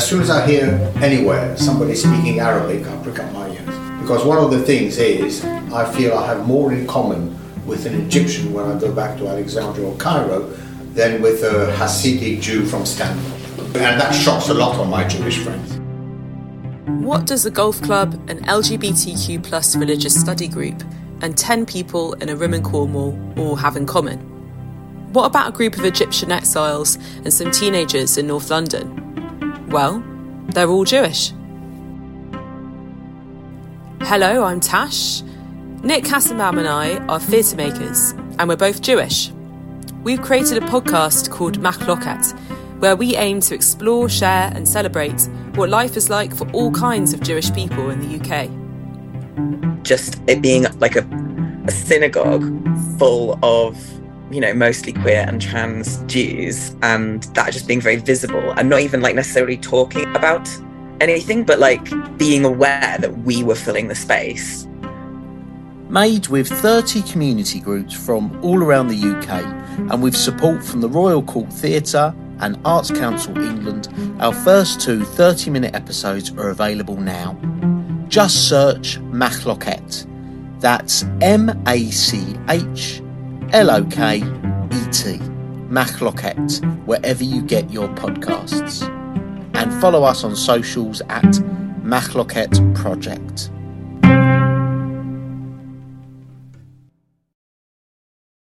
as soon as I hear anywhere somebody speaking Arabic, I prick up my ears. Because one of the things is, I feel I have more in common with an Egyptian when I go back to Alexandria or Cairo than with a Hasidic Jew from Stanford. And that shocks a lot on my Jewish friends. What does a golf club, an LGBTQ plus religious study group, and 10 people in a room in Cornwall all have in common? What about a group of Egyptian exiles and some teenagers in North London? Well, they're all Jewish. Hello, I'm Tash. Nick Kassenbaum and I are theatre makers, and we're both Jewish. We've created a podcast called Machloket, where we aim to explore, share and celebrate what life is like for all kinds of Jewish people in the UK. Just it being like a synagogue full of, you know, mostly queer and trans Jews, and that just being very visible and not even like necessarily talking about anything, but like being aware that we were filling the space. Made with 30 community groups from all around the UK, and with support from the Royal Court Theatre and Arts Council England, our first two 30-minute episodes are available now. Just search Machloket. That's M-A-C-H-L-O-K-E-T. Machloket, wherever you get your podcasts. And follow us on socials at Machloket Project.